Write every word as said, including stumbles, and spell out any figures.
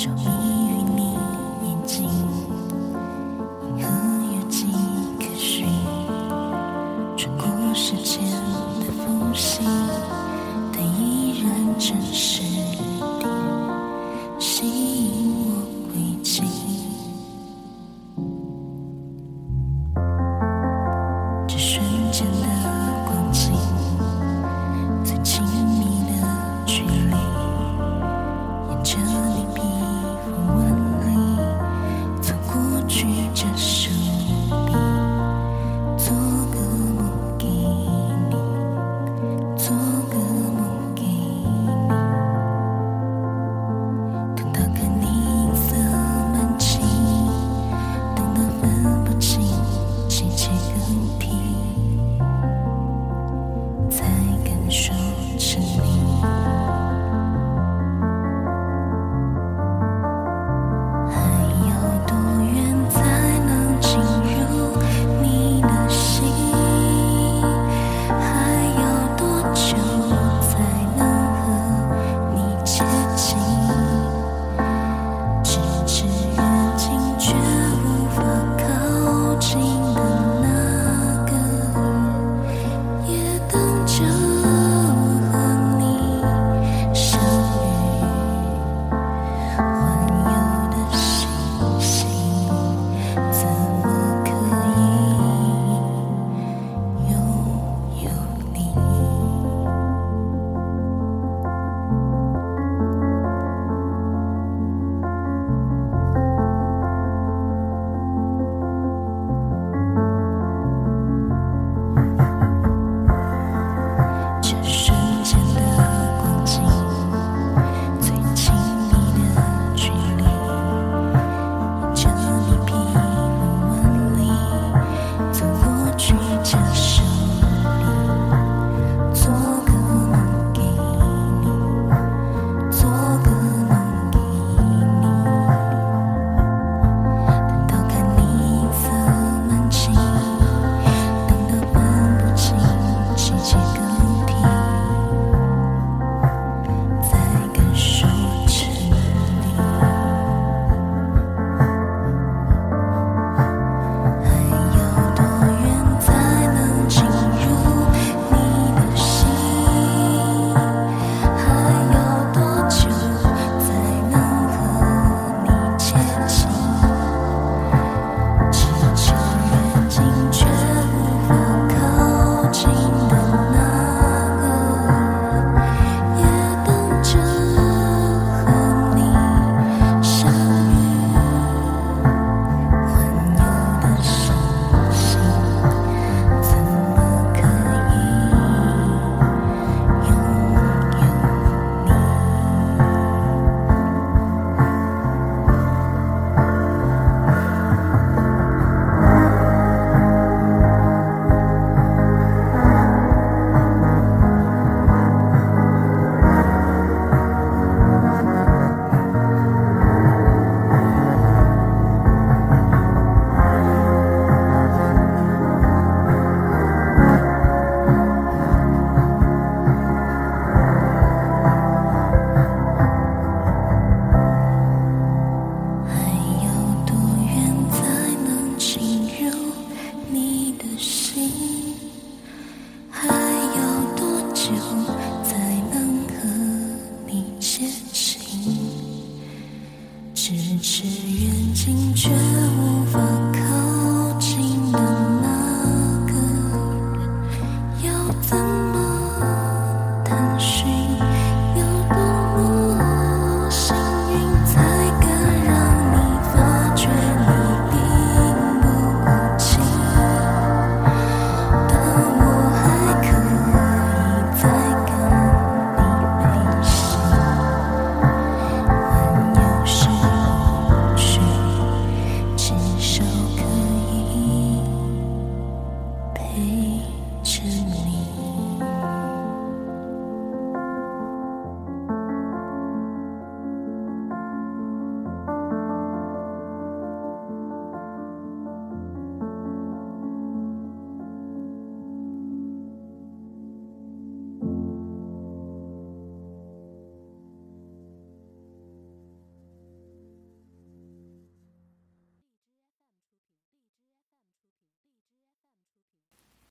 终于。